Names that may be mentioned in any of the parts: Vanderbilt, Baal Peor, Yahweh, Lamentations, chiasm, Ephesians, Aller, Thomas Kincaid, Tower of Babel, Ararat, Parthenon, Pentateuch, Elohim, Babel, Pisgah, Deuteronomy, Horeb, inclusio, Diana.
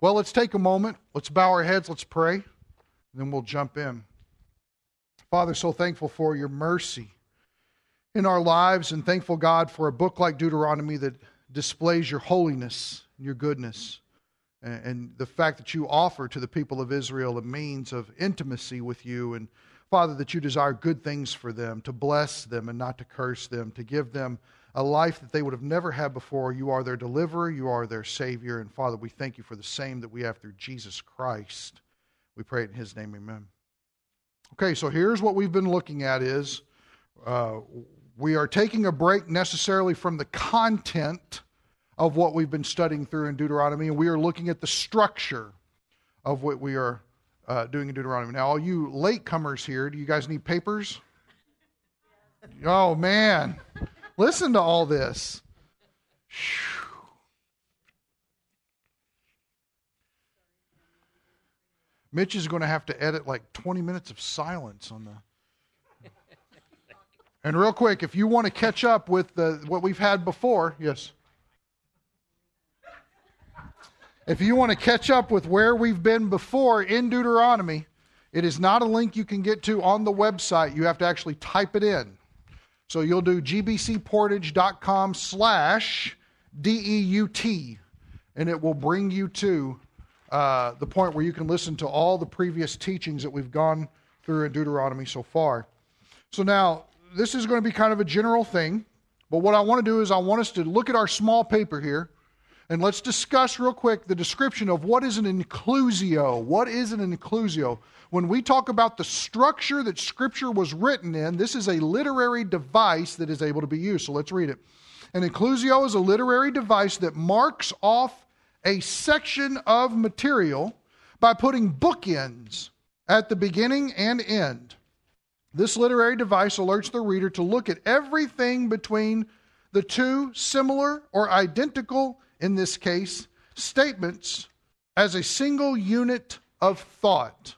Well, let's take a moment. Let's bow our heads. Let's pray. And then we'll jump in. Father, so thankful for your mercy in our lives, and thankful, God, for a book like Deuteronomy that displays your holiness and your goodness, and the fact that you offer to the people of Israel a means of intimacy with you, and Father, that you desire good things for them, to bless them and not to curse them, to give them a life that they would have never had before. You are their deliverer, you are their Savior, and Father, we thank you for the same that we have through Jesus Christ. We pray it in his name, amen. Okay, so here's what we've been looking at is, we are taking a break necessarily from the content of what we've been studying through in Deuteronomy, and we are looking at the structure of what we are doing in Deuteronomy. Now, all you latecomers here, do you guys need papers? Oh, man. Listen to all this. Mitch is going to have to edit like 20 minutes of silence on the... And real quick, if you want to catch up with what we've had before, yes. If you want to catch up with where we've been before in Deuteronomy, it is not a link you can get to on the website. You have to actually type it in. So you'll do gbcportage.com/DEUT, and it will bring you to the point where you can listen to all the previous teachings that we've gone through in Deuteronomy so far. So now, this is going to be kind of a general thing, but what I want to do is I want us to look at our small paper here, and let's discuss real quick the description of what is an inclusio. What is an inclusio? When we talk about the structure that Scripture was written in, this is a literary device that is able to be used. So let's read it. An inclusio is a literary device that marks off a section of material by putting bookends at the beginning and end. This literary device alerts the reader to look at everything between the two similar or identical, in this case, statements as a single unit of thought.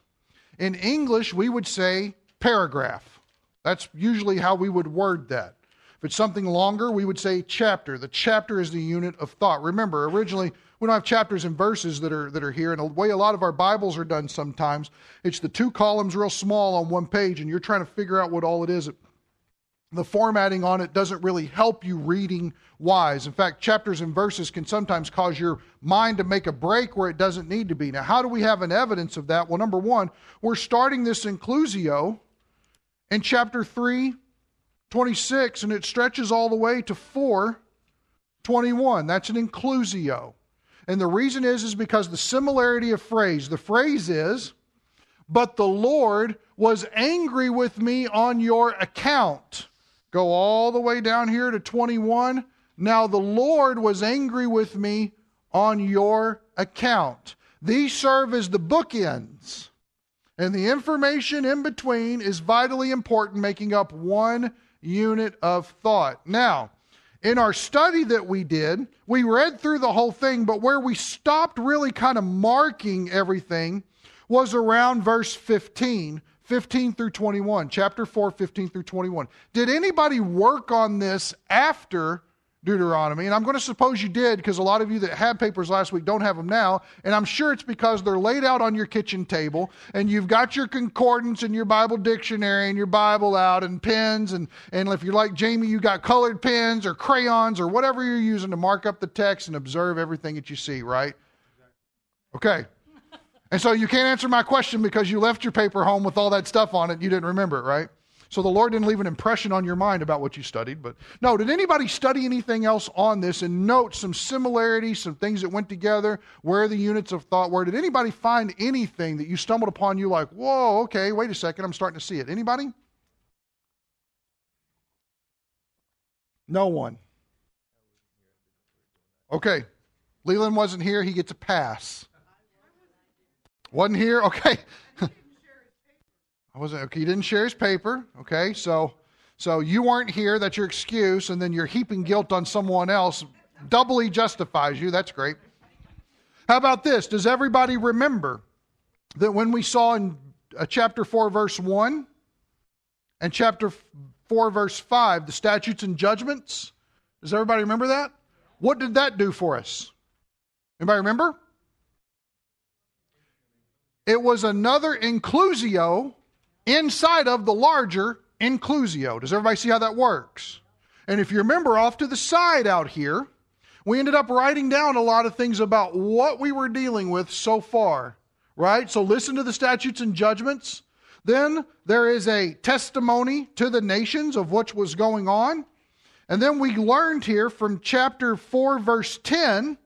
In English, we would say paragraph. That's usually how we would word that. If it's something longer, we would say chapter. The chapter is the unit of thought. Remember, originally, we don't have chapters and verses that are here, and the way a lot of our Bibles are done sometimes, it's the two columns real small on one page, and you're trying to figure out what all it is. The formatting on it doesn't really help you reading-wise. In fact, chapters and verses can sometimes cause your mind to make a break where it doesn't need to be. Now, how do we have an evidence of that? Well, number one, we're starting this inclusio in chapter 3:26, and it stretches all the way to 4:21. That's an inclusio. And the reason is because the similarity of phrase. The phrase is, but the Lord was angry with me on your account. Go all the way down here to 21. Now the Lord was angry with me on your account. These serve as the bookends. And the information in between is vitally important, making up one unit of thought. Now, in our study that we did, we read through the whole thing, but where we stopped really kind of marking everything was around verse 15 through 21, chapter 4, 15 through 21. Did anybody work on this after Deuteronomy? And I'm going to suppose you did, because a lot of you that had papers last week don't have them now, and I'm sure it's because they're laid out on your kitchen table, and you've got your concordance and your Bible dictionary and your Bible out and pens, and if you're like Jamie, you got colored pens or crayons or whatever you're using to mark up the text and observe everything that you see, right? Okay. And so you can't answer my question because you left your paper home with all that stuff on it and you didn't remember it, right? So the Lord didn't leave an impression on your mind about what you studied. But no, did anybody study anything else on this and note some similarities, some things that went together, where the units of thought were? Did anybody find anything that you stumbled upon, you like, whoa, okay, wait a second, I'm starting to see it. Anybody? No one. Okay. Leland wasn't here, he gets a pass. Wasn't here? Okay. I wasn't. Okay, he didn't share his paper. Okay, so you weren't here. That's your excuse, and then you're heaping guilt on someone else. Doubly justifies you. That's great. How about this? Does everybody remember that when we saw in chapter 4, verse 1 and chapter 4, verse 5, the statutes and judgments? Does everybody remember that? What did that do for us? Anybody remember? It was another inclusio inside of the larger inclusio. Does everybody see how that works? And if you remember off to the side out here, we ended up writing down a lot of things about what we were dealing with so far, right? So listen to the statutes and judgments. Then there is a testimony to the nations of what was going on. And then we learned here from chapter 4, verse 10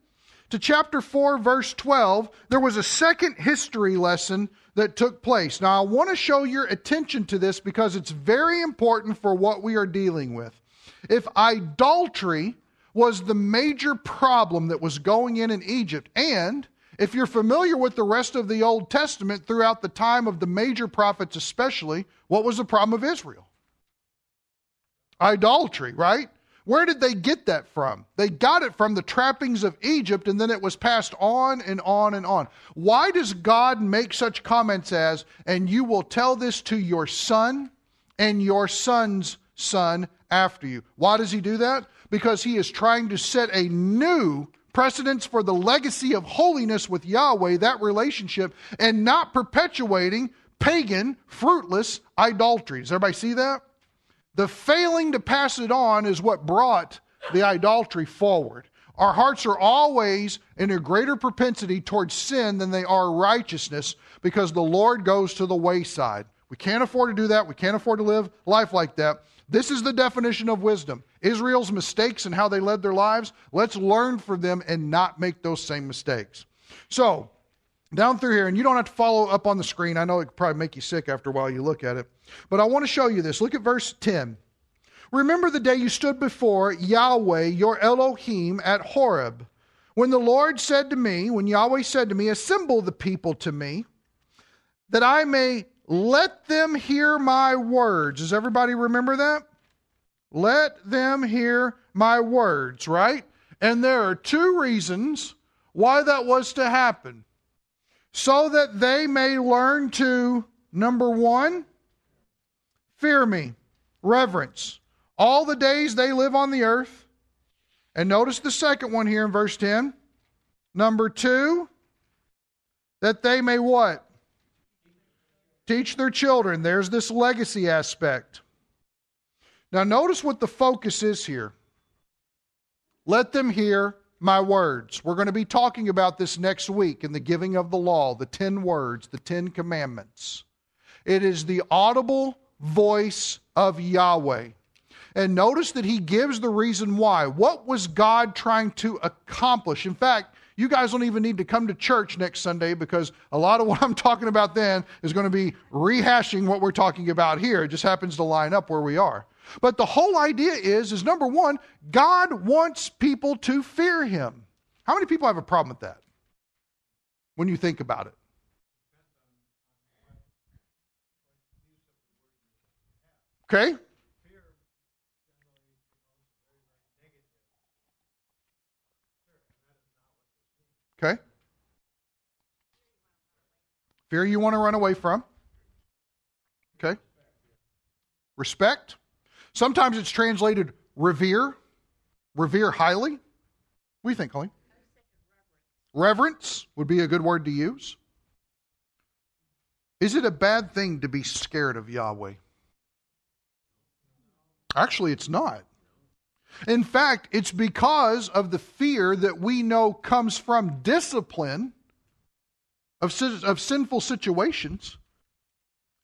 to chapter 4, verse 12, there was a second history lesson that took place. Now, I want to show your attention to this because it's very important for what we are dealing with. If idolatry was the major problem that was going in Egypt. And if you're familiar with the rest of the Old Testament throughout the time of the major prophets especially, what was the problem of Israel? Idolatry, right? Where did they get that from? They got it from the trappings of Egypt, and then it was passed on and on and on. Why does God make such comments as, and you will tell this to your son and your son's son after you? Why does he do that? Because he is trying to set a new precedence for the legacy of holiness with Yahweh, that relationship, and not perpetuating pagan, fruitless idolatry. Does everybody see that? The failing to pass it on is what brought the idolatry forward. Our hearts are always in a greater propensity towards sin than they are righteousness because the Lord goes to the wayside. We can't afford to do that. We can't afford to live life like that. This is the definition of wisdom. Israel's mistakes and how they led their lives, let's learn from them and not make those same mistakes. So, down through here, and you don't have to follow up on the screen. I know it could probably make you sick after a while you look at it. But I want to show you this. Look at verse 10. Remember the day you stood before Yahweh, your Elohim, at Horeb. When Yahweh said to me, assemble the people to me, that I may let them hear my words. Does everybody remember that? Let them hear my words, right? And there are two reasons why that was to happen. So that they may learn to, number one, fear me, reverence, all the days they live on the earth. And notice the second one here in verse 10. Number two, that they may what? Teach their children. There's this legacy aspect. Now notice what the focus is here. Let them hear my words. We're going to be talking about this next week in the giving of the law, the 10 words, the 10 commandments. It is the audible voice of Yahweh. And notice that he gives the reason why. What was God trying to accomplish? In fact, you guys don't even need to come to church next Sunday because a lot of what I'm talking about then is going to be rehashing what we're talking about here. It just happens to line up where we are. But the whole idea is number one, God wants people to fear him. How many people have a problem with that when you think about it? Okay. Okay. Fear you want to run away from. Okay. Respect. Sometimes it's translated revere. Revere highly. What do you think, Colleen? Reverence would be a good word to use. Is it a bad thing to be scared of Yahweh? Actually, it's not. In fact, it's because of the fear that we know comes from discipline of sinful situations.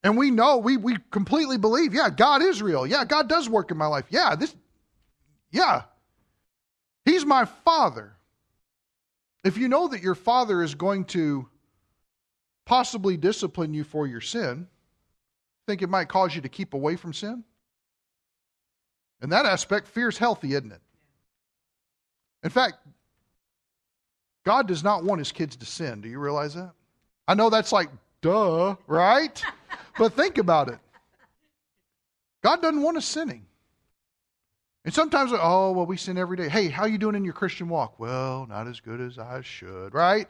And we know, we completely believe, yeah, God is real. Yeah, God does work in my life. Yeah, he's my father. If you know that your father is going to possibly discipline you for your sin, think it might cause you to keep away from sin? In that aspect, fear's healthy, isn't it? In fact, God does not want his kids to sin. Do you realize that? I know that's like, duh, right? But think about it. God doesn't want us sinning. And sometimes, oh, well, we sin every day. Hey, how are you doing in your Christian walk? Well, not as good as I should, right?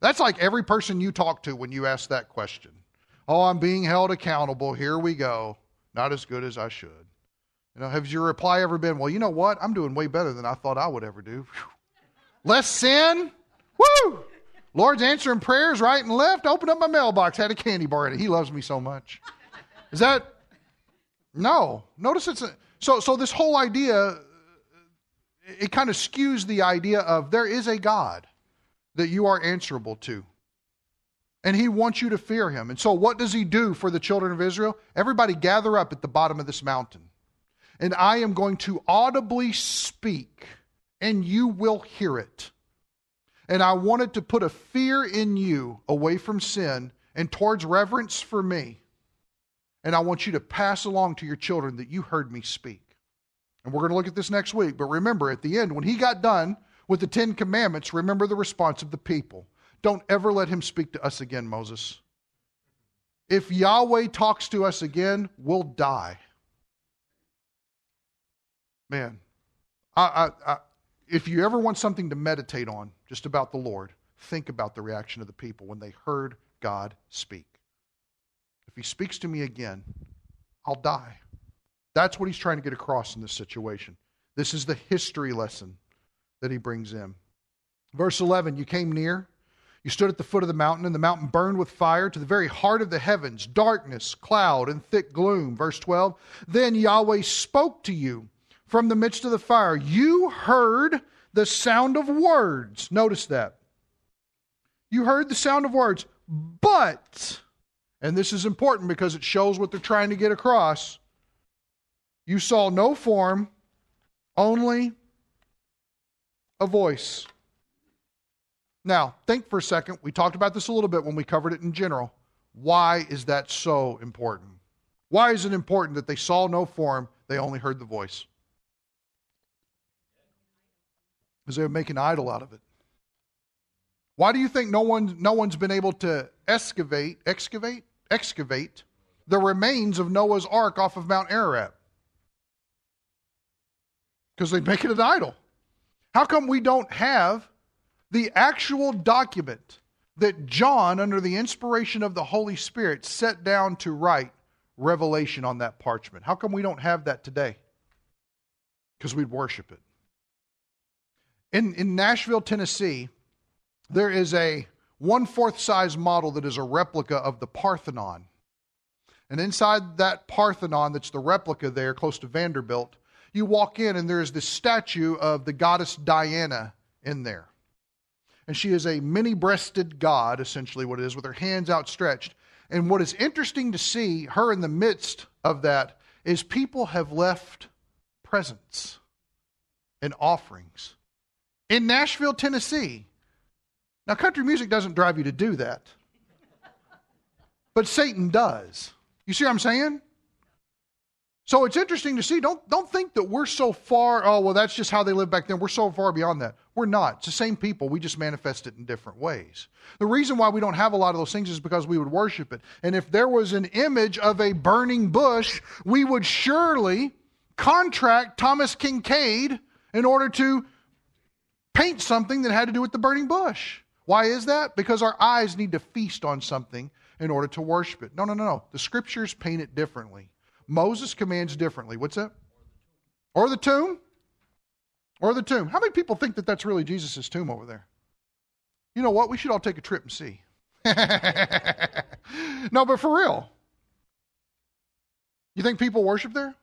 That's like every person you talk to when you ask that question. Oh, I'm being held accountable. Here we go. Not as good as I should. You know, has your reply ever been, well, you know what? I'm doing way better than I thought I would ever do. Less sin? Woo! Lord's answering prayers right and left. Opened up my mailbox, had a candy bar in it. He loves me so much. Is that? No. Notice it's a, so this whole idea, it kind of skews the idea of there is a God that you are answerable to. And he wants you to fear him. And so what does he do for the children of Israel? Everybody gather up at the bottom of this mountain. And I am going to audibly speak, and you will hear it. And I wanted to put a fear in you away from sin and towards reverence for me. And I want you to pass along to your children that you heard me speak. And we're going to look at this next week. But remember, at the end, when he got done with the 10 commandments, remember the response of the people. Don't ever let him speak to us again, Moses. If Yahweh talks to us again, we'll die. Man, if you ever want something to meditate on just about the Lord, think about the reaction of the people when they heard God speak. If he speaks to me again, I'll die. That's what he's trying to get across in this situation. This is the history lesson that he brings in. Verse 11, you came near, you stood at the foot of the mountain, and the mountain burned with fire to the very heart of the heavens, darkness, cloud, and thick gloom. Verse 12, then Yahweh spoke to you from the midst of the fire. You heard the sound of words. Notice that. You heard the sound of words, but, and this is important because it shows what they're trying to get across, you saw no form, only a voice. Now, think for a second. We talked about this a little bit when we covered it in general. Why is that so important? Why is it important that they saw no form, they only heard the voice? Because they would make an idol out of it. Why do you think no one's been able to excavate the remains of Noah's Ark off of Mount Ararat? Because they make it an idol. How come we don't have the actual document that John, under the inspiration of the Holy Spirit, set down to write Revelation on that parchment? How come we don't have that today? Because we'd worship it. In Nashville, Tennessee, there is a 1/4 size model that is a replica of the Parthenon. And inside that Parthenon, that's the replica there, close to Vanderbilt, you walk in and there is this statue of the goddess Diana in there. And she is a many-breasted god, essentially what it is, with her hands outstretched. And what is interesting to see, her in the midst of that, is people have left presents and offerings in Nashville, Tennessee. Now, country music doesn't drive you to do that. But Satan does. You see what I'm saying? So it's interesting to see. Don't think that we're so far, oh, well, that's just how they lived back then. We're so far beyond that. We're not. It's the same people. We just manifest it in different ways. The reason why we don't have a lot of those things is because we would worship it. And if there was an image of a burning bush, we would surely contract Thomas Kincaid in order to paint something that had to do with the burning bush. Why is that? Because our eyes need to feast on something in order to worship it. No. The scriptures paint it differently. Moses commands differently. What's that? Or the tomb? Or the tomb. How many people think that that's really Jesus' tomb over there? You know what? We should all take a trip and see. No, but for real. You think people worship there?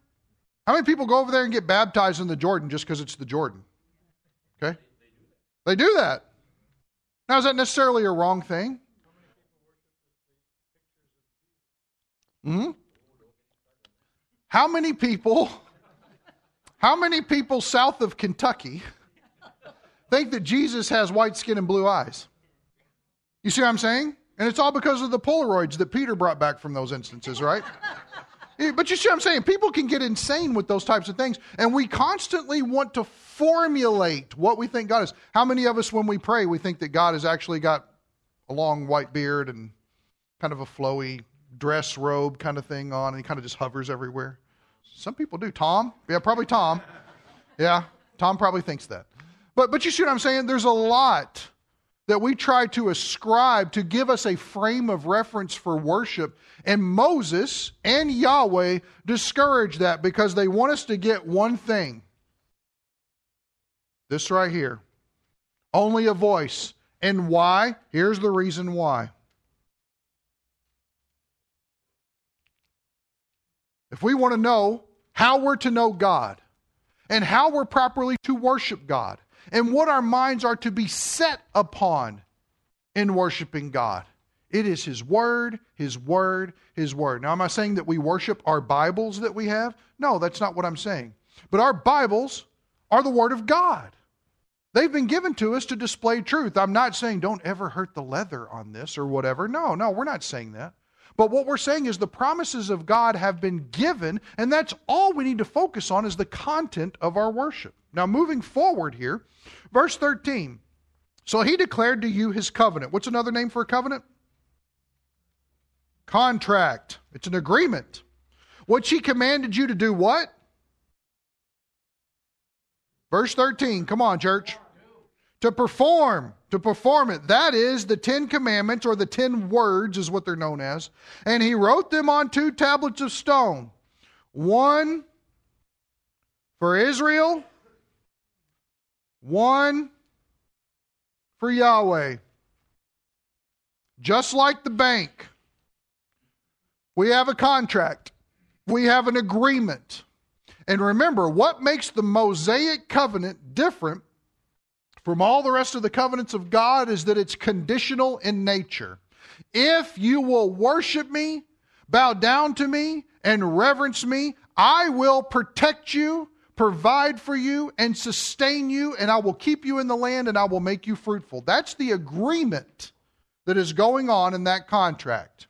How many people go over there and get baptized in the Jordan just because it's the Jordan? Okay? They do that. Now, is that necessarily a wrong thing? Mm-hmm. How many people south of Kentucky think that Jesus has white skin and blue eyes? You see what I'm saying? And it's all because of the Polaroids that Peter brought back from those instances, right? But you see what I'm saying? People can get insane with those types of things. And we constantly want to formulate what we think God is. How many of us, when we pray, we think that God has actually got a long white beard and kind of a flowy dress robe kind of thing on, and he kind of just hovers everywhere? Some people do. Tom? Yeah, probably Tom. Yeah, Tom probably thinks that. But you see what I'm saying? There's a lot that we try to ascribe to give us a frame of reference for worship. And Moses and Yahweh discourage that because they want us to get one thing. This right here. Only a voice. And why? Here's the reason why. If we want to know how we're to know God and how we're properly to worship God and what our minds are to be set upon in worshiping God, it is His Word, His Word, His Word. Now, am I saying that we worship our Bibles that we have? No, that's not what I'm saying. But our Bibles are the Word of God. They've been given to us to display truth. I'm not saying don't ever hurt the leather on this or whatever. No, we're not saying that. But what we're saying is the promises of God have been given, and that's all we need to focus on is the content of our worship. Now, moving forward here, verse 13. So He declared to you His covenant. What's another name for a covenant? Contract. It's an agreement. Which He commanded you to do what? Verse 13. Come on, church. To perform it. That is the 10 commandments, or the 10 words is what they're known as. And He wrote them on 2 tablets of stone. One for Israel, one for Yahweh. Just like the bank, we have a contract. We have an agreement. And remember, what makes the Mosaic covenant different from all the rest of the covenants of God is that it's conditional in nature. If you will worship me, bow down to me, and reverence me, I will protect you, provide for you, and sustain you, and I will keep you in the land, and I will make you fruitful. That's the agreement that is going on in that contract.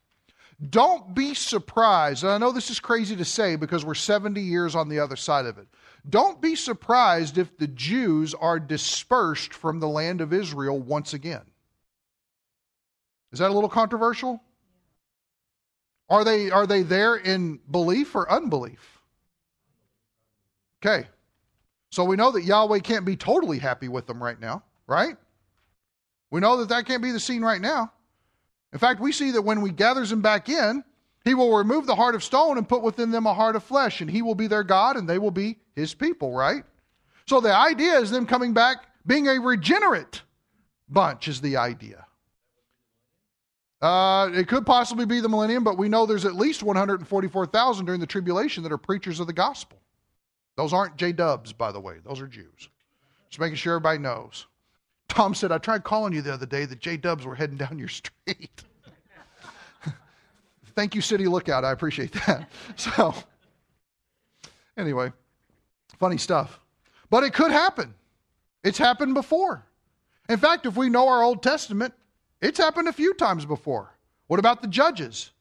Don't be surprised, and I know this is crazy to say because we're 70 years on the other side of it. Don't be surprised if the Jews are dispersed from the land of Israel once again. Is that a little controversial? Are they there in belief or unbelief? Okay. So we know that Yahweh can't be totally happy with them right now, right? We know that that can't be the scene right now. In fact, we see that when He gathers them back in, He will remove the heart of stone and put within them a heart of flesh, and He will be their God, and they will be His people, right? So the idea is them coming back, being a regenerate bunch is the idea. It could possibly be the millennium, but we know there's at least 144,000 during the tribulation that are preachers of the gospel. Those aren't J-dubs, by the way. Those are Jews. Just making sure everybody knows. Tom said, I tried calling you the other day that J-dubs were heading down your street. Thank you, City Lookout. I appreciate that. So, anyway, funny stuff. But it could happen. It's happened before. In fact, if we know our Old Testament, it's happened a few times before. What about the judges?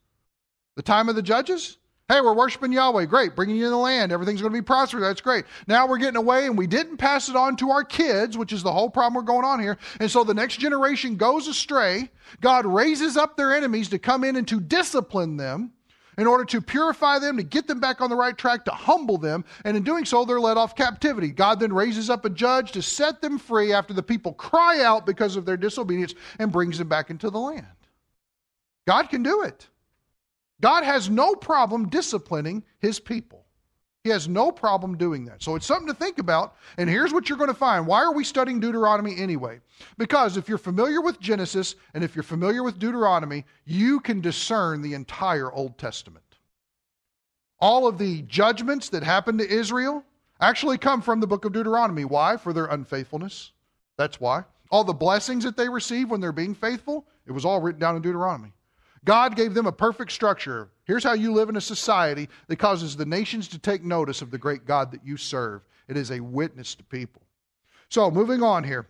The time of the judges? Hey, we're worshiping Yahweh. Great. Bringing you in the land. Everything's going to be prosperous. That's great. Now we're getting away and we didn't pass it on to our kids, which is the whole problem we're going on here. And so the next generation goes astray. God raises up their enemies to come in and to discipline them in order to purify them, to get them back on the right track, to humble them. And in doing so, they're led off captivity. God then raises up a judge to set them free after the people cry out because of their disobedience and brings them back into the land. God can do it. God has no problem disciplining His people. He has no problem doing that. So it's something to think about, and here's what you're going to find. Why are we studying Deuteronomy anyway? Because if you're familiar with Genesis, and if you're familiar with Deuteronomy, you can discern the entire Old Testament. All of the judgments that happened to Israel actually come from the book of Deuteronomy. Why? For their unfaithfulness. That's why. All the blessings that they receive when they're being faithful, it was all written down in Deuteronomy. God gave them a perfect structure. Here's how you live in a society that causes the nations to take notice of the great God that you serve. It is a witness to people. So moving on here.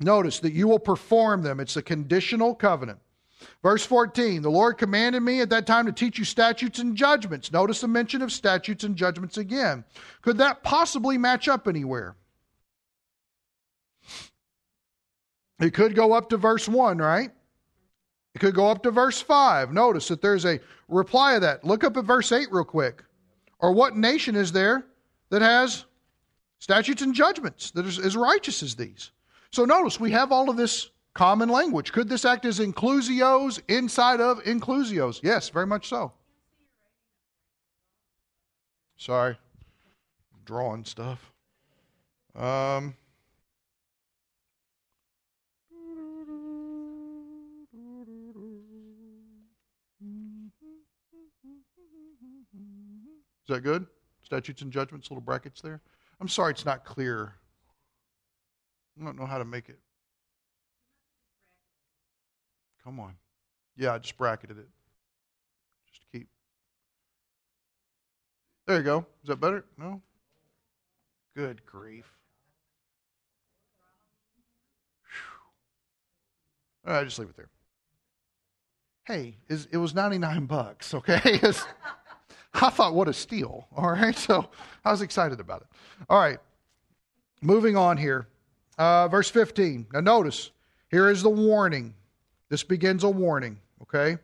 Notice that you will perform them. It's a conditional covenant. Verse 14, the Lord commanded me at that time to teach you statutes and judgments. Notice the mention of statutes and judgments again. Could that possibly match up anywhere? It could go up to verse 1, right? It could go up to verse 5. Notice that there's a reply to that. Look up at verse 8 real quick. Or what nation is there that has statutes and judgments that is as righteous as these? So notice we have all of this common language. Could this act as inclusios, inside of inclusios? Yes, very much so. Sorry. I'm drawing stuff. Is that good? Statutes and judgments, little brackets there. I'm sorry it's not clear. I don't know how to make it. Come on. Yeah, I just bracketed it. Just to keep. There you go. Is that better? No? Good grief. Whew. All right, just leave it there. Hey, it was $99, okay? I thought, what a steal, all right? So I was excited about it. All right, moving on here. Verse 15. Now notice, here is the warning. This begins a warning, okay?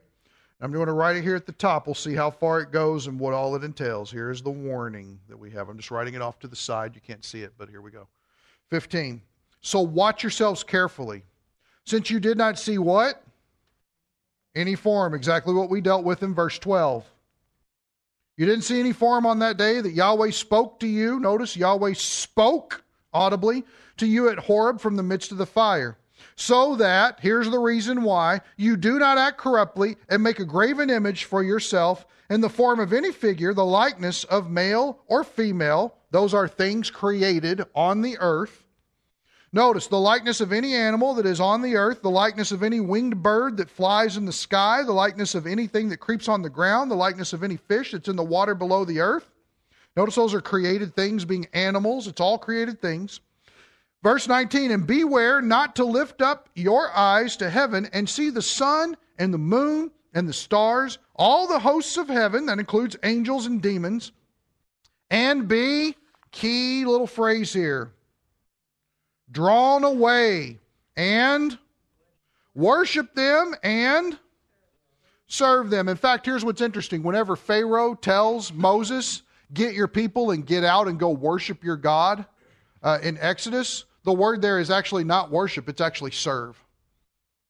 I'm going to write it here at the top. We'll see how far it goes and what all it entails. Here is the warning that we have. I'm just writing it off to the side. You can't see it, but here we go. 15. So watch yourselves carefully. Since you did not see what? Any form, exactly what we dealt with in verse 12. You didn't see any form on that day that Yahweh spoke to you. Notice, Yahweh spoke audibly to you at Horeb from the midst of the fire. So that, here's the reason why, you do not act corruptly and make a graven image for yourself in the form of any figure, the likeness of male or female. Those are things created on the earth. Notice, the likeness of any animal that is on the earth, the likeness of any winged bird that flies in the sky, the likeness of anything that creeps on the ground, the likeness of any fish that's in the water below the earth. Notice those are created things being animals. It's all created things. Verse 19, and beware not to lift up your eyes to heaven and see the sun and the moon and the stars, all the hosts of heaven, that includes angels and demons, and be, key little phrase here, drawn away and worship them and serve them. In fact, here's what's interesting. Whenever Pharaoh tells Moses, get your people and get out and go worship your God, in Exodus, the word there is actually not worship, it's actually serve.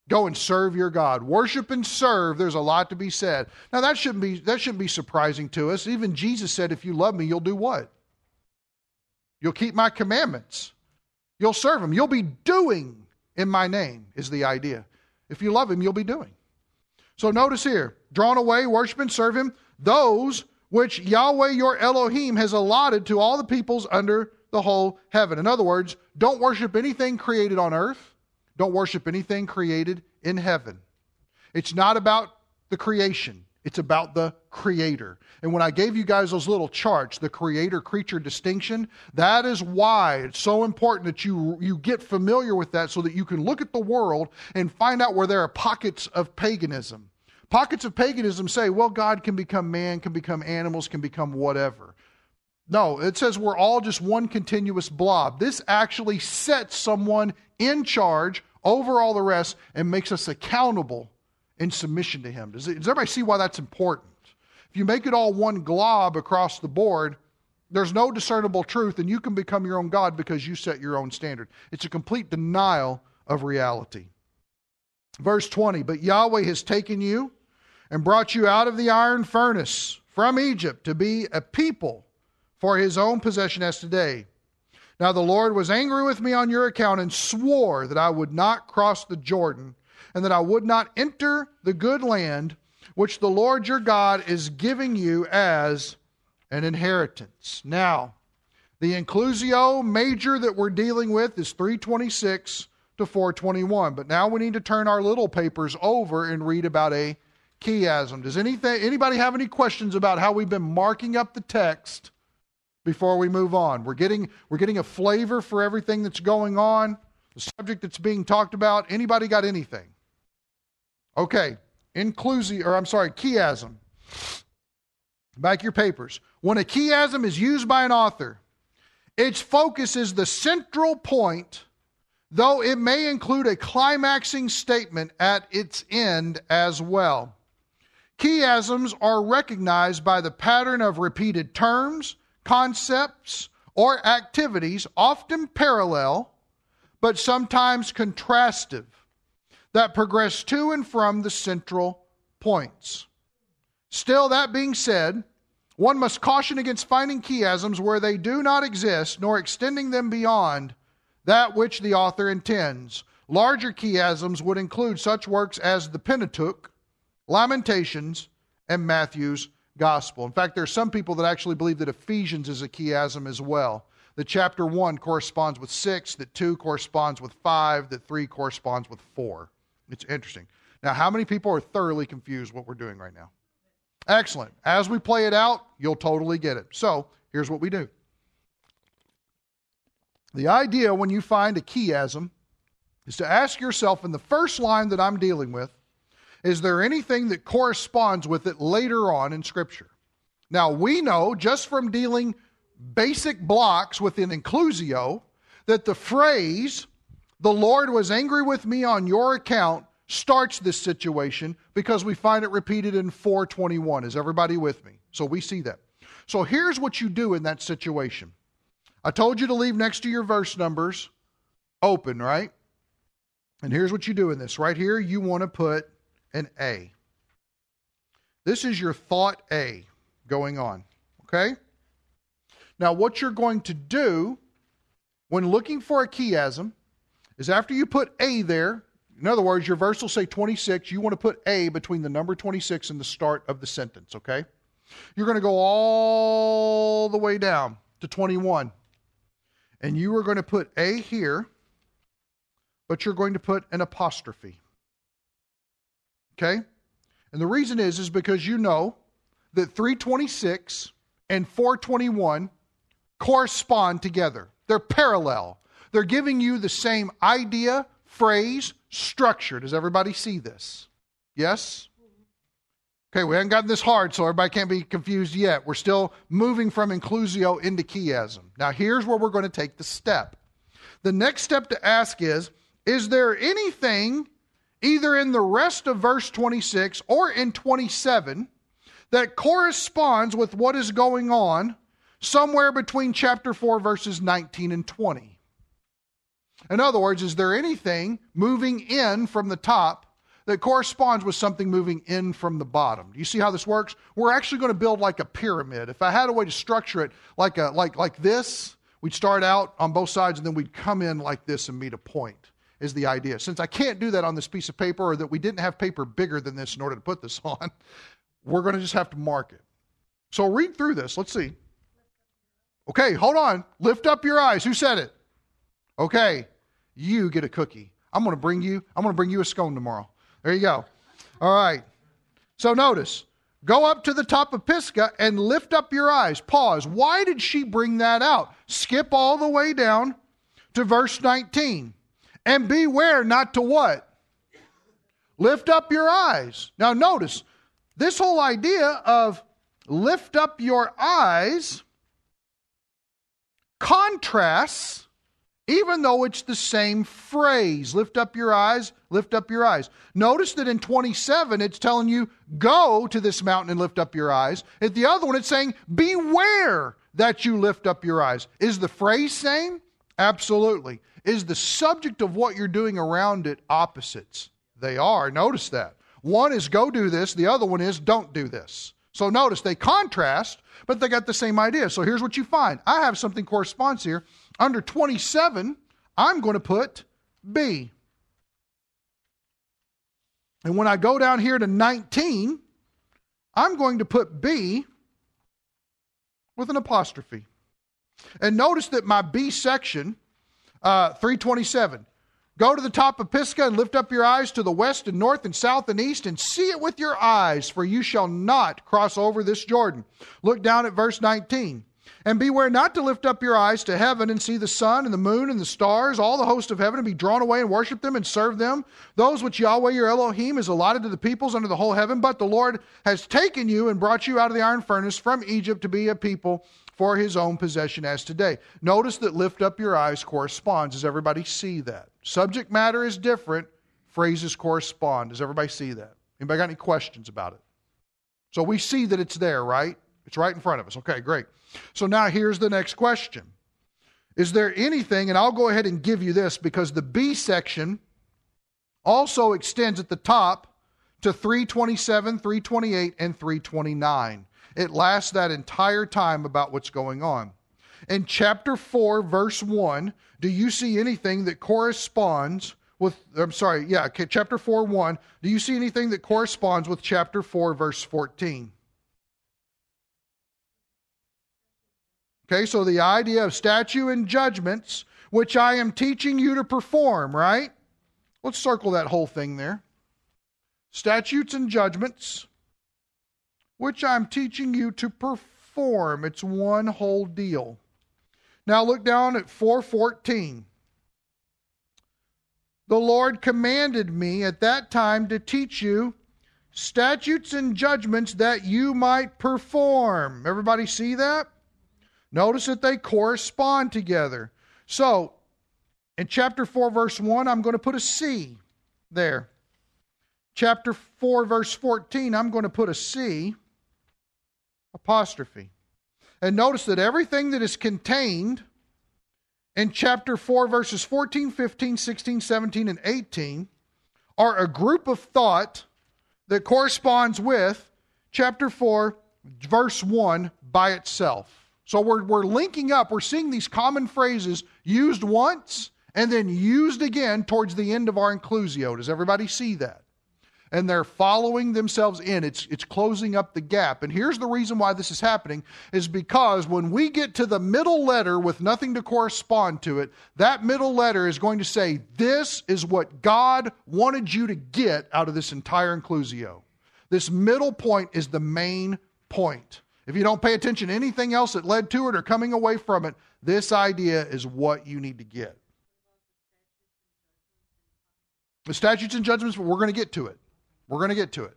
Go and serve your God. Worship and serve, there's a lot to be said. Now that shouldn't be surprising to us. Even Jesus said, if you love me, you'll do what? You'll keep my commandments. You'll serve him. You'll be doing in my name is the idea. If you love him, you'll be doing. So notice here, drawn away, worship and serve him, those which Yahweh your Elohim has allotted to all the peoples under the whole heaven. In other words, don't worship anything created on earth. Don't worship anything created in heaven. It's not about the creation. It's about the creator. And when I gave you guys those little charts, the creator-creature distinction, that is why it's so important that you get familiar with that so that you can look at the world and find out where there are pockets of paganism. Pockets of paganism say, well, God can become man, can become animals, can become whatever. No, it says we're all just one continuous blob. This actually sets someone in charge over all the rest and makes us accountable in submission to him. Does everybody see why that's important? If you make it all one glob across the board, there's no discernible truth, and you can become your own God because you set your own standard. It's a complete denial of reality. Verse 20, but Yahweh has taken you and brought you out of the iron furnace from Egypt to be a people for his own possession as today. Now the Lord was angry with me on your account and swore that I would not cross the Jordan and that I would not enter the good land which the Lord your God is giving you as an inheritance. Now, the inclusio major that we're dealing with is 326 to 421. But now we need to turn our little papers over and read about a chiasm. Does anybody have any questions about how we've been marking up the text? Before we move on, we're getting a flavor for everything that's going on, the subject that's being talked about. Anybody got anything? Okay, chiasm. Back your papers. When a chiasm is used by an author, its focus is the central point, though it may include a climaxing statement at its end as well. Chiasms are recognized by the pattern of repeated terms, concepts, or activities, often parallel, but sometimes contrastive, that progress to and from the central points. Still, that being said, one must caution against finding chiasms where they do not exist, nor extending them beyond that which the author intends. Larger chiasms would include such works as the Pentateuch, Lamentations, and Matthew's gospel. In fact, there are some people that actually believe that Ephesians is a chiasm as well. That chapter 1 corresponds with 6, that 2 corresponds with 5, that 3 corresponds with 4. It's interesting. Now, how many people are thoroughly confused what we're doing right now? Excellent. As we play it out, you'll totally get it. So, here's what we do. The idea when you find a chiasm is to ask yourself in the first line that I'm dealing with, is there anything that corresponds with it later on in Scripture? Now, we know just from dealing basic blocks within inclusio that the phrase, the Lord was angry with me on your account, starts this situation because we find it repeated in 4:21. Is everybody with me? So we see that. So here's what you do in that situation. I told you to leave next to your verse numbers open, right? And here's what you do in this. Right here, you want to put an A. This is your thought A going on, okay? Now, what you're going to do when looking for a chiasm is after you put A there, in other words, your verse will say 26. You want to put A between the number 26 and the start of the sentence, okay? You're going to go all the way down to 21. And you are going to put A here, but you're going to put an apostrophe. Okay? And the reason is because you know that 326 and 421 correspond together. They're parallel. They're giving you the same idea, phrase, structure. Does everybody see this? Yes? Okay, we haven't gotten this hard, so everybody can't be confused yet. We're still moving from inclusio into chiasm. Now, here's where we're going to take the step. The next step to ask is there anything either in the rest of verse 26 or in 27 that corresponds with what is going on somewhere between chapter 4, verses 19 and 20? In other words, is there anything moving in from the top that corresponds with something moving in from the bottom? Do you see how this works? We're actually going to build like a pyramid. If I had a way to structure it like this, we'd start out on both sides and then we'd come in like this and meet a point is the idea. Since I can't do that on this piece of paper, or that we didn't have paper bigger than this in order to put this on, we're going to just have to mark it. So read through this. Let's see. Okay, hold on. Lift up your eyes. Who said it? Okay. You get a cookie. I'm going to bring you a scone tomorrow. There you go. All right. So notice, go up to the top of Pisgah and lift up your eyes. Pause. Why did she bring that out? Skip all the way down to verse 19. And beware not to what? Lift up your eyes. Now notice, this whole idea of lift up your eyes contrasts. Even though it's the same phrase, lift up your eyes, lift up your eyes. Notice that in 27, it's telling you, go to this mountain and lift up your eyes. At the other one, it's saying, beware that you lift up your eyes. Is the phrase same? Absolutely. Is the subject of what you're doing around it opposites? They are. Notice that. One is go do this. The other one is don't do this. So notice they contrast, but they got the same idea. So here's what you find. I have something corresponds here. Under 27, I'm going to put B. And when I go down here to 19, I'm going to put B with an apostrophe. And notice that my B section, 327, go to the top of Pisgah and lift up your eyes to the west and north and south and east and see it with your eyes, for you shall not cross over this Jordan. Look down at verse 19. And beware not to lift up your eyes to heaven and see the sun and the moon and the stars, all the host of heaven, and be drawn away and worship them and serve them, those which Yahweh your Elohim has allotted to the peoples under the whole heaven. But the Lord has taken you and brought you out of the iron furnace from Egypt to be a people for his own possession as today. Notice that lift up your eyes corresponds. Does everybody see that? Subject matter is different. Phrases correspond. Does everybody see that? Anybody got any questions about it? So we see that it's there, right? It's right in front of us. Okay, great. So now here's the next question. Is there anything, and I'll go ahead and give you this because the B section also extends at the top to 327, 328, and 329. It lasts that entire time about what's going on. In chapter 4, verse 1, do you see anything that corresponds with, chapter 4, 1, do you see anything that corresponds with chapter 4, verse 14? Okay, so the idea of statute and judgments, which I am teaching you to perform, right? Let's circle that whole thing there. Statutes and judgments, which I'm teaching you to perform. It's one whole deal. Now look down at 4:14. The Lord commanded me at that time to teach you statutes and judgments that you might perform. Everybody see that? Notice that they correspond together. So, in chapter 4, verse 1, I'm going to put a C there. Chapter 4, verse 14, I'm going to put a C, apostrophe. And notice that everything that is contained in chapter 4, verses 14, 15, 16, 17, and 18 are a group of thought that corresponds with chapter 4, verse 1 by itself. So we're linking up, we're seeing these common phrases used once and then used again towards the end of our inclusio. Does everybody see that? And they're following themselves in. It's closing up the gap. And here's the reason why this is happening, is because when we get to the middle letter with nothing to correspond to it, that middle letter is going to say, this is what God wanted you to get out of this entire inclusio. This middle point is the main point. If you don't pay attention to anything else that led to it or coming away from it, this idea is what you need to get. The statutes and judgments, we're going to get to it. We're going to get to it.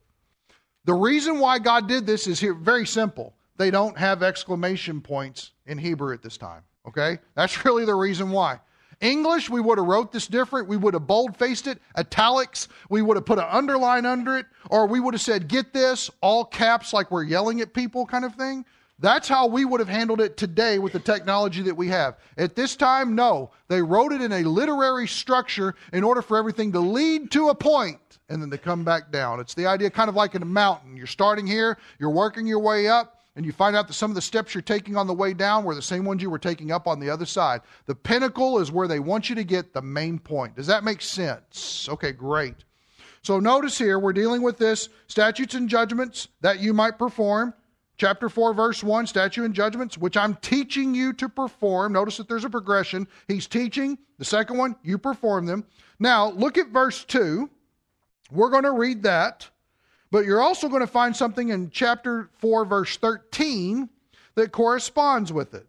The reason why God did this is here, very simple. They don't have exclamation points in Hebrew at this time, okay? That's really the reason why. English, we would have wrote this different. We would have bold-faced it, italics. We would have put an underline under it, or we would have said, get this, all caps, like we're yelling at people kind of thing. That's how we would have handled it today with the technology that we have. At this time, no. They wrote it in a literary structure in order for everything to lead to a point and then to come back down. It's the idea kind of like in a mountain. You're starting here, you're working your way up, and you find out that some of the steps you're taking on the way down were the same ones you were taking up on the other side. The pinnacle is where they want you to get the main point. Does that make sense? Okay, great. So notice here, we're dealing with this statutes and judgments that you might perform. Chapter 4, verse 1, statute and judgments, which I'm teaching you to perform. Notice that there's a progression. He's teaching. The second one, you perform them. Now, look at verse 2. We're going to read that. But you're also going to find something in chapter 4, verse 13 that corresponds with it.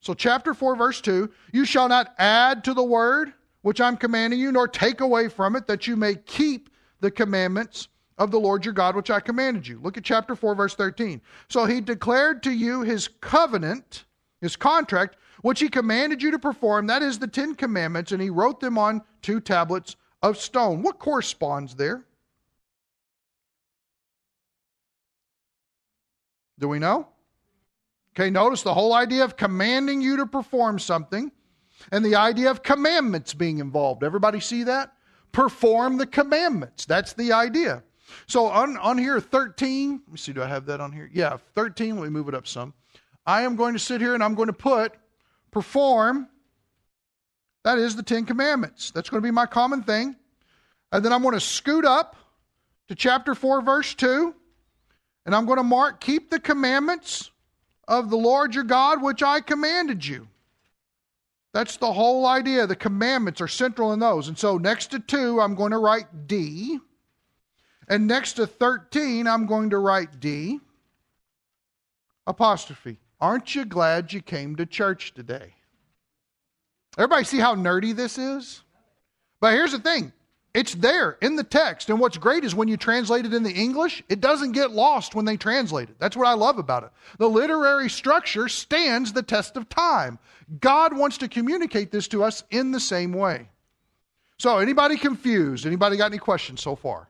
So chapter 4, verse 2, you shall not add to the word which I'm commanding you, nor take away from it, that you may keep the commandments of the Lord your God, which I commanded you. Look at chapter 4, verse 13. So he declared to you his covenant, his contract, which he commanded you to perform. That is the 10 commandments, and he wrote them on 2 tablets of stone. What corresponds there? Do we know? Okay, notice the whole idea of commanding you to perform something and the idea of commandments being involved. Everybody see that? Perform the commandments. That's the idea. So on here, 13, let me see, do I have that on here? Yeah, 13, let me move it up some. I am going to sit here and I'm going to put perform, that is the 10 commandments. That's going to be my common thing. And then I'm going to scoot up to chapter 4, verse 2. And I'm going to mark, keep the commandments of the Lord your God, which I commanded you. That's the whole idea. The commandments are central in those. And so next to 2, I'm going to write D. And next to 13, I'm going to write D, apostrophe. Aren't you glad you came to church today? Everybody see how nerdy this is? But here's the thing. It's there in the text. And what's great is when you translate it into English, it doesn't get lost when they translate it. That's what I love about it. The literary structure stands the test of time. God wants to communicate this to us in the same way. So anybody confused? Anybody got any questions so far?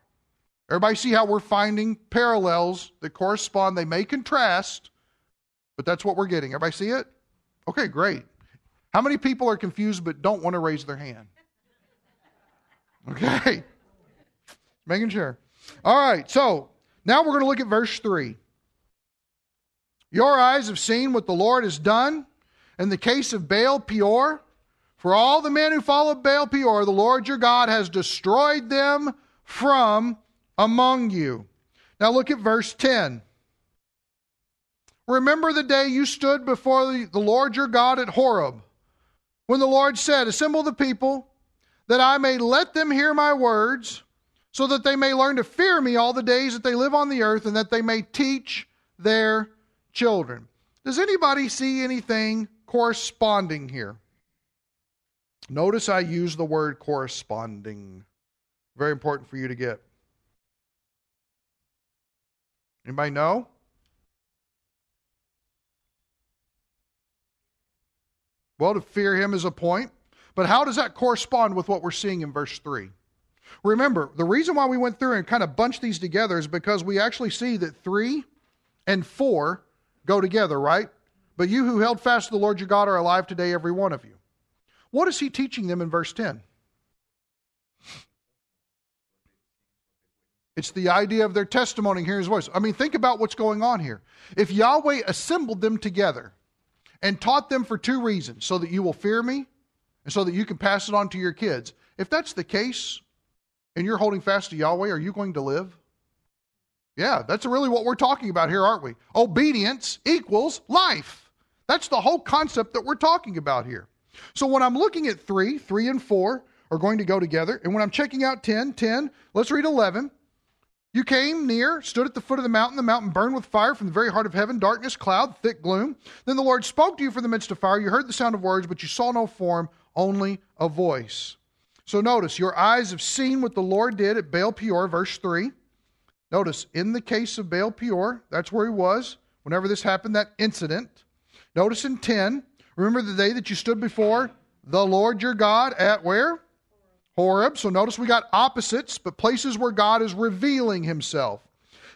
Everybody see how we're finding parallels that correspond? They may contrast, but that's what we're getting. Everybody see it? Okay, great. How many people are confused but don't want to raise their hand? Okay, making sure. All right, so now we're going to look at verse 3. Your eyes have seen what the Lord has done in the case of Baal Peor. For all the men who followed Baal Peor, the Lord your God has destroyed them from among you. Now look at verse 10. Remember the day you stood before the Lord your God at Horeb, when the Lord said, assemble the people, that I may let them hear my words, so that they may learn to fear me all the days that they live on the earth, and that they may teach their children. Does anybody see anything corresponding here? Notice I use the word corresponding. Very important for you to get. Anybody know? Well, to fear him is a point. But how does that correspond with what we're seeing in verse 3? Remember, the reason why we went through and kind of bunched these together is because we actually see that 3 and 4 go together, right? But you who held fast to the Lord your God are alive today, every one of you. What is he teaching them in verse 10? It's the idea of their testimony and hearing his voice. I mean, think about what's going on here. If Yahweh assembled them together and taught them for two reasons, so that you will fear me and so that you can pass it on to your kids. If that's the case and you're holding fast to Yahweh, are you going to live? Yeah, that's really what we're talking about here, aren't we? Obedience equals life. That's the whole concept that we're talking about here. So when I'm looking at 3 and 4 are going to go together. And when I'm checking out 10, let's read 11. You came near, stood at the foot of the mountain burned with fire from the very heart of heaven, darkness, cloud, thick gloom. Then the Lord spoke to you from the midst of fire. You heard the sound of words, but you saw no form, only a voice. So notice, your eyes have seen what the Lord did at Baal Peor, verse 3. Notice, in the case of Baal Peor, that's where he was, whenever this happened, that incident. Notice in 10, remember the day that you stood before the Lord your God at where? Horeb. So notice we got opposites, but places where God is revealing himself.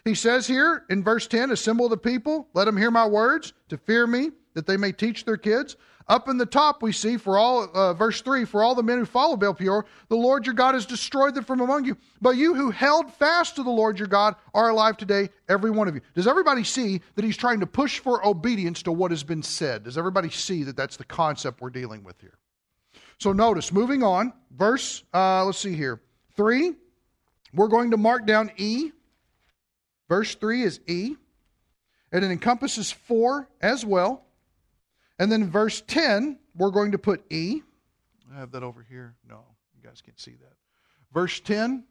He says here in verse 10, assemble the people, let them hear my words, to fear me, that they may teach their kids. Up in the top we see, for all, verse 3, for all the men who follow Baal Peor, the Lord your God has destroyed them from among you. But you who held fast to the Lord your God are alive today, every one of you. Does everybody see that he's trying to push for obedience to what has been said? Does everybody see that that's the concept we're dealing with here? So notice, moving on, verse, let's see here, 3, we're going to mark down E. Verse 3 is E, and it encompasses 4 as well. And then verse 10, we're going to put E. I have that over here. No, you guys can't see that. Verse 10,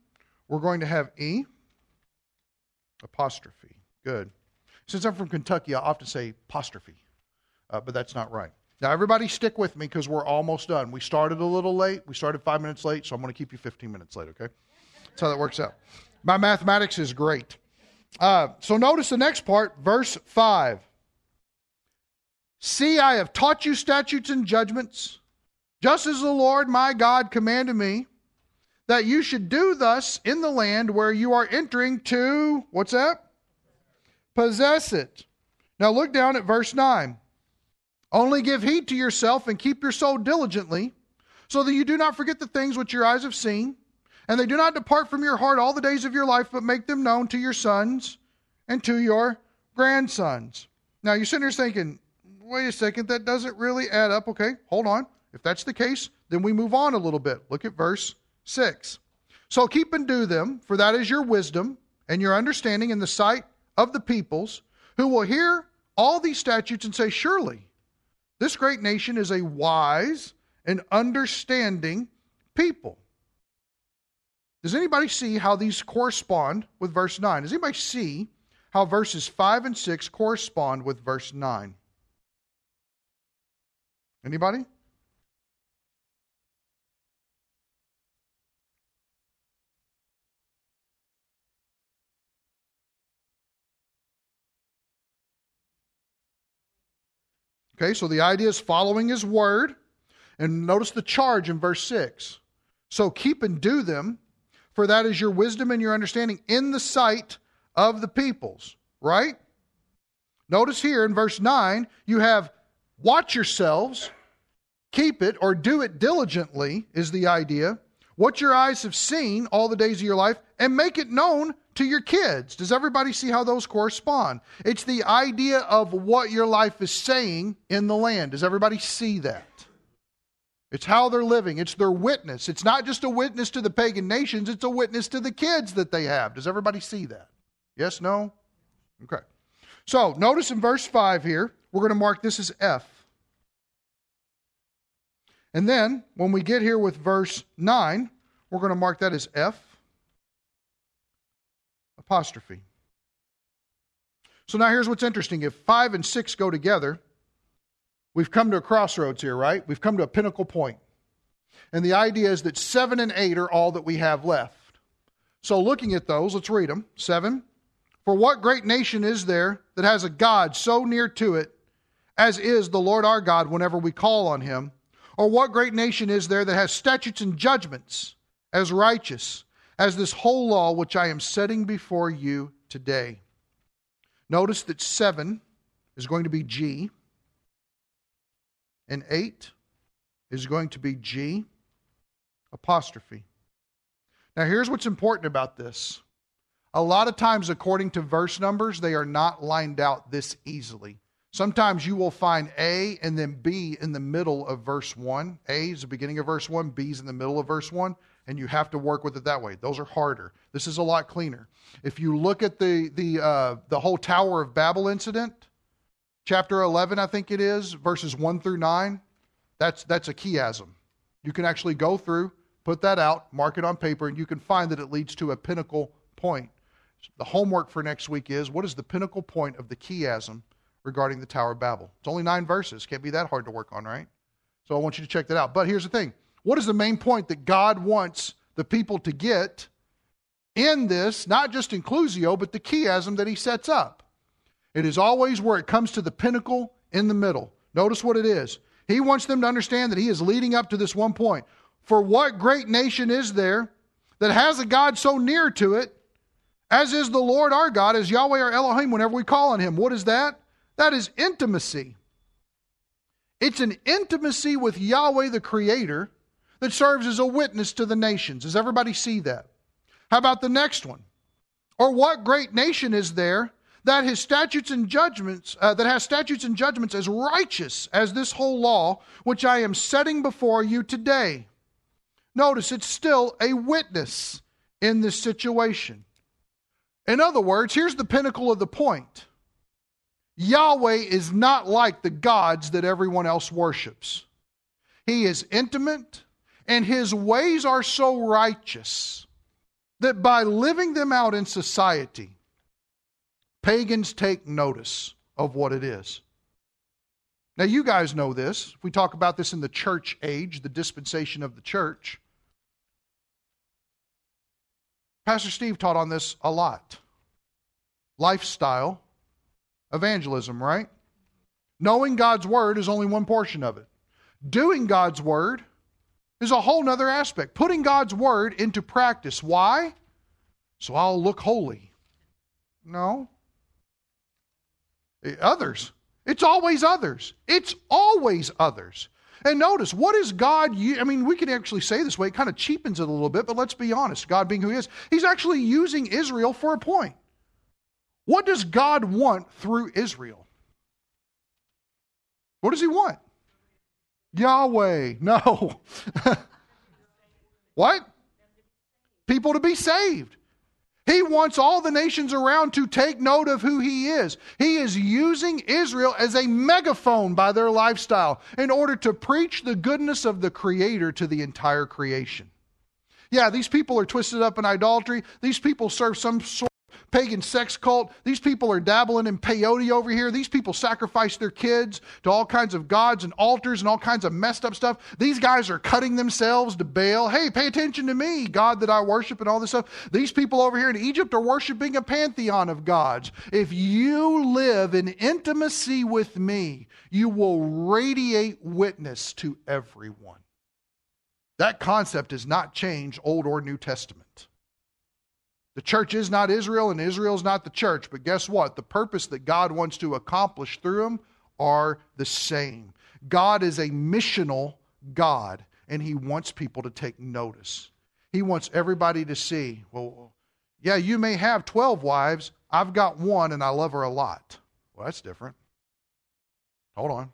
we're going to have E, apostrophe. Good. Since I'm from Kentucky, I often say apostrophe, but that's not right. Now, everybody stick with me because we're almost done. We started a little late. We started 5 minutes late, so I'm going to keep you 15 minutes late, okay? That's how that works out. My mathematics is great. So notice the next part, verse 5. See, I have taught you statutes and judgments, just as the Lord my God commanded me, that you should do thus in the land where you are entering to, what's that? Possess it. Now look down at verse 9. Only give heed to yourself and keep your soul diligently, so that you do not forget the things which your eyes have seen, and they do not depart from your heart all the days of your life, but make them known to your sons and to your grandsons. Now you're sitting here thinking, wait a second, that doesn't really add up. Okay, hold on. If that's the case, then we move on a little bit. Look at verse 6. So keep and do them, for that is your wisdom and your understanding in the sight of the peoples, who will hear all these statutes and say, surely this great nation is a wise and understanding people. Does anybody see how these correspond with verse 9? Does anybody see how verses 5 and 6 correspond with verse 9? Anybody? Okay, so the idea is following his word. And notice the charge in verse 6. So keep and do them, for that is your wisdom and your understanding in the sight of the peoples, right? Notice here in verse 9, you have watch yourselves, keep it, or do it diligently is the idea. What your eyes have seen all the days of your life, and make it known to your kids. Does everybody see how those correspond? It's the idea of what your life is saying in the land. Does everybody see that? It's how they're living. It's their witness. It's not just a witness to the pagan nations. It's a witness to the kids that they have. Does everybody see that? Yes, no? Okay. So notice in verse 5 here, we're going to mark this as F. And then when we get here with verse 9, we're going to mark that as F apostrophe. So now here's what's interesting. If 5 and 6 go together, we've come to a crossroads here, right? We've come to a pinnacle point. And the idea is that 7 and 8 are all that we have left. So looking at those, let's read them. 7, for what great nation is there that has a God so near to it as is the Lord our God whenever we call on him? Or what great nation is there that has statutes and judgments as righteous as this whole law which I am setting before you today? Notice that 7 is going to be G, and 8 is going to be G apostrophe. Now here's what's important about this. A lot of times, according to verse numbers, they are not lined out this easily. Sometimes you will find A and then B in the middle of verse 1. A is the beginning of verse 1, B is in the middle of verse 1, and you have to work with it that way. Those are harder. This is a lot cleaner. If you look at the whole Tower of Babel incident, chapter 11, I think it is, verses 1 through 9, that's a chiasm. You can actually go through, put that out, mark it on paper, and you can find that it leads to a pinnacle point. The homework for next week is, what is the pinnacle point of the chiasm regarding the Tower of Babel? It's only 9 verses. Can't be that hard to work on, right? So I want you to check that out. But here's the thing. What is the main point that God wants the people to get in this, not just inclusio, but the chiasm that he sets up? It is always where it comes to the pinnacle in the middle. Notice what it is. He wants them to understand that he is leading up to this one point. For what great nation is there that has a God so near to it, as is the Lord our God, as Yahweh our Elohim, whenever we call on him? What is that? That is intimacy. It's an intimacy with Yahweh the Creator that serves as a witness to the nations. Does everybody see that? How about the next one? Or what great nation is there that his statutes and judgments, that has statutes and judgments as righteous as this whole law, which I am setting before you today? Notice it's still a witness in this situation. In other words, here's the pinnacle of the point. Yahweh is not like the gods that everyone else worships. He is intimate, and his ways are so righteous that by living them out in society, pagans take notice of what it is. Now, you guys know this. If we talk about this in the church age, the dispensation of the church, Pastor Steve taught on this a lot. Lifestyle evangelism, right? Knowing God's word is only one portion of it. Doing God's word is a whole nother aspect. Putting God's word into practice. Why? So I'll look holy. No. Others. It's always others. It's always others. And notice, what is God? I mean, we can actually say this way. It kind of cheapens it a little bit, but let's be honest. God being who he is, he's actually using Israel for a point. What does God want through Israel? What does he want? Yahweh. No. What? People to be saved. He wants all the nations around to take note of who he is. He is using Israel as a megaphone by their lifestyle in order to preach the goodness of the Creator to the entire creation. Yeah, these people are twisted up in idolatry. These people serve some sort of pagan sex cult. These people are dabbling in peyote over here. These people sacrifice their kids to all kinds of gods and altars and all kinds of messed up stuff. These guys are cutting themselves to Baal. Hey, pay attention to me, God that I worship, and all this stuff. These people over here in Egypt are worshiping a pantheon of gods. If you live in intimacy with me, you will radiate witness to everyone. That concept has not changed, Old or New Testament. The church is not Israel, and Israel is not the church. But guess what? The purpose that God wants to accomplish through them are the same. God is a missional God, and he wants people to take notice. He wants everybody to see, well, yeah, you may have 12 wives. I've got one, and I love her a lot. Well, that's different. Hold on.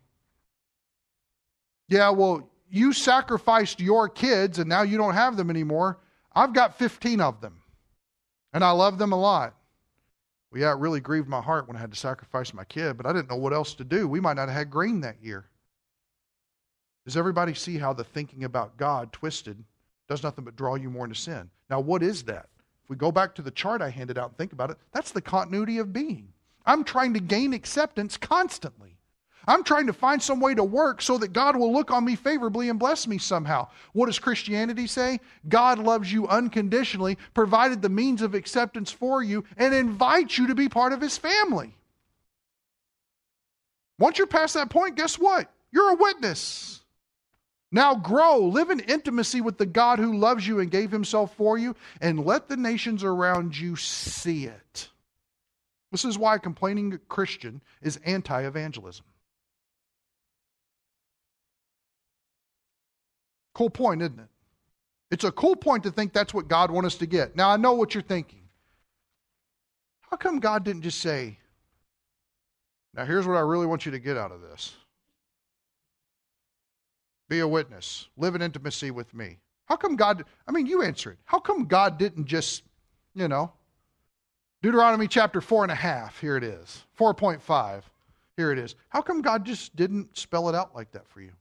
Yeah, well, you sacrificed your kids, and now you don't have them anymore. I've got 15 of them, and I love them a lot. Well, yeah, it really grieved my heart when I had to sacrifice my kid, but I didn't know what else to do. We might not have had grain that year. Does everybody see how the thinking about God twisted does nothing but draw you more into sin? Now, what is that? If we go back to the chart I handed out and think about it, that's the continuity of being. I'm trying to gain acceptance constantly. I'm trying to find some way to work so that God will look on me favorably and bless me somehow. What does Christianity say? God loves you unconditionally, provided the means of acceptance for you, and invites you to be part of His family. Once you're past that point, guess what? You're a witness. Now grow, live in intimacy with the God who loves you and gave Himself for you, and let the nations around you see it. This is why a complaining Christian is anti-evangelism. Cool point, isn't it? It's a cool point to think that's what God wants us to get. Now, I know what you're thinking. How come God didn't just say, now here's what I really want you to get out of this. Be a witness. Live in intimacy with me. How come God, you answer it. How come God didn't just, Deuteronomy chapter 4.5, here it is. 4.5, here it is. How come God just didn't spell it out like that for you?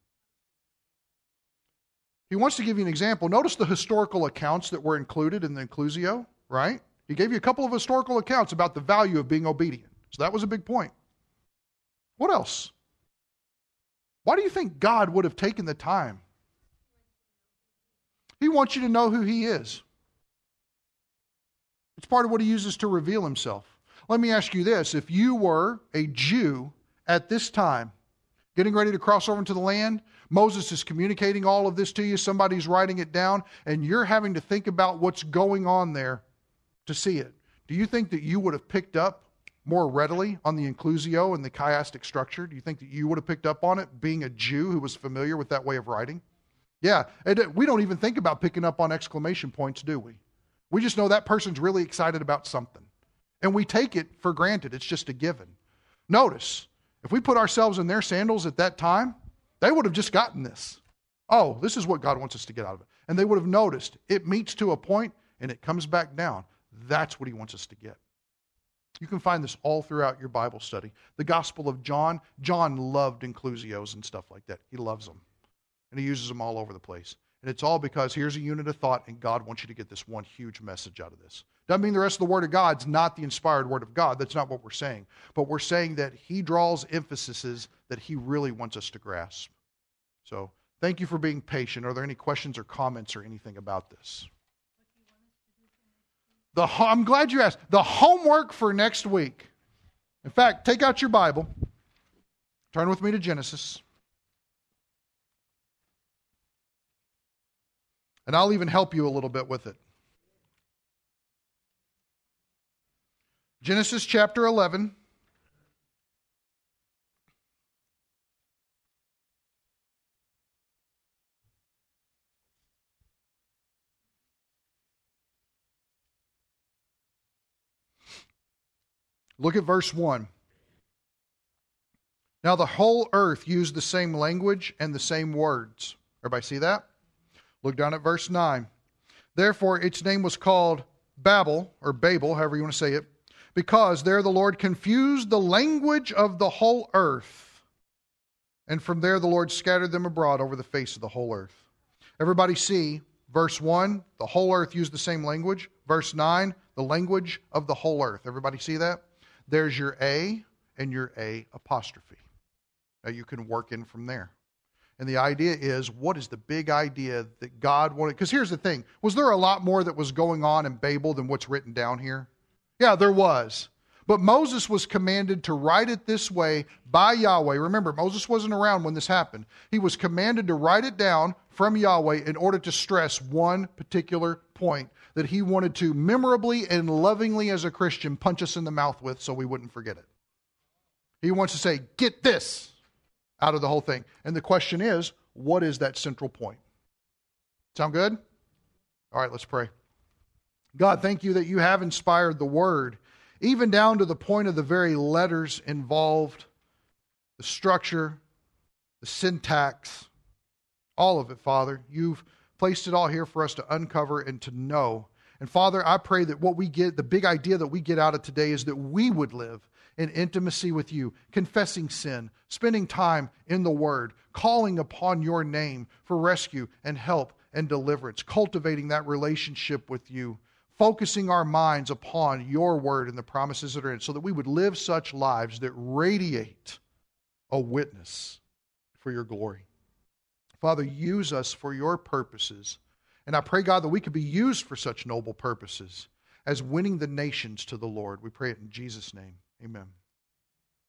He wants to give you an example. Notice the historical accounts that were included in the inclusio, right? He gave you a couple of historical accounts about the value of being obedient. So that was a big point. What else? Why do you think God would have taken the time? He wants you to know who He is. It's part of what He uses to reveal Himself. Let me ask you this. If you were a Jew at this time, getting ready to cross over into the land, Moses is communicating all of this to you. Somebody's writing it down, and you're having to think about what's going on there to see it. Do you think that you would have picked up more readily on the inclusio and the chiastic structure? Do you think that you would have picked up on it being a Jew who was familiar with that way of writing? Yeah, we don't even think about picking up on exclamation points, do we? We just know that person's really excited about something, and we take it for granted. It's just a given. Notice, if we put ourselves in their sandals at that time, they would have just gotten this. Oh, this is what God wants us to get out of it. And they would have noticed it meets to a point and it comes back down. That's what He wants us to get. You can find this all throughout your Bible study. The Gospel of John. John loved inclusios and stuff like that. He loves them. And he uses them all over the place. And it's all because here's a unit of thought and God wants you to get this one huge message out of this. Doesn't mean the rest of the Word of God's not the inspired Word of God. That's not what we're saying. But we're saying that He draws emphases that He really wants us to grasp. So thank you for being patient. Are there any questions or comments or anything about this? I'm glad you asked. The homework for next week. In fact, take out your Bible. Turn with me to Genesis. And I'll even help you a little bit with it. Genesis chapter 11. Look at verse 1. Now the whole earth used the same language and the same words. Everybody see that? Look down at verse 9. Therefore, its name was called Babel, or Babel, however you want to say it, because there the Lord confused the language of the whole earth. And from there the Lord scattered them abroad over the face of the whole earth. Everybody see verse 1, the whole earth used the same language. Verse 9, the language of the whole earth. Everybody see that? There's your A and your A apostrophe. Now you can work in from there. And the idea is, what is the big idea that God wanted? Because here's the thing. Was there a lot more that was going on in Babel than what's written down here? Yeah, there was. But Moses was commanded to write it this way by Yahweh. Remember, Moses wasn't around when this happened. He was commanded to write it down from Yahweh in order to stress one particular point that he wanted to memorably and lovingly as a Christian punch us in the mouth with so we wouldn't forget it. He wants to say, get this out of the whole thing. And the question is, what is that central point? Sound good? All right, let's pray. God, thank you that you have inspired the Word, even down to the point of the very letters involved, the structure, the syntax, all of it, Father. You've placed it all here for us to uncover and to know. And Father, I pray that what we get, the big idea that we get out of today is that we would live in intimacy with you, confessing sin, spending time in the Word, calling upon your name for rescue and help and deliverance, cultivating that relationship with you, focusing our minds upon your Word and the promises that are in it, so that we would live such lives that radiate a witness for your glory. Father, use us for your purposes. And I pray, God, that we could be used for such noble purposes as winning the nations to the Lord. We pray it in Jesus' name. Amen.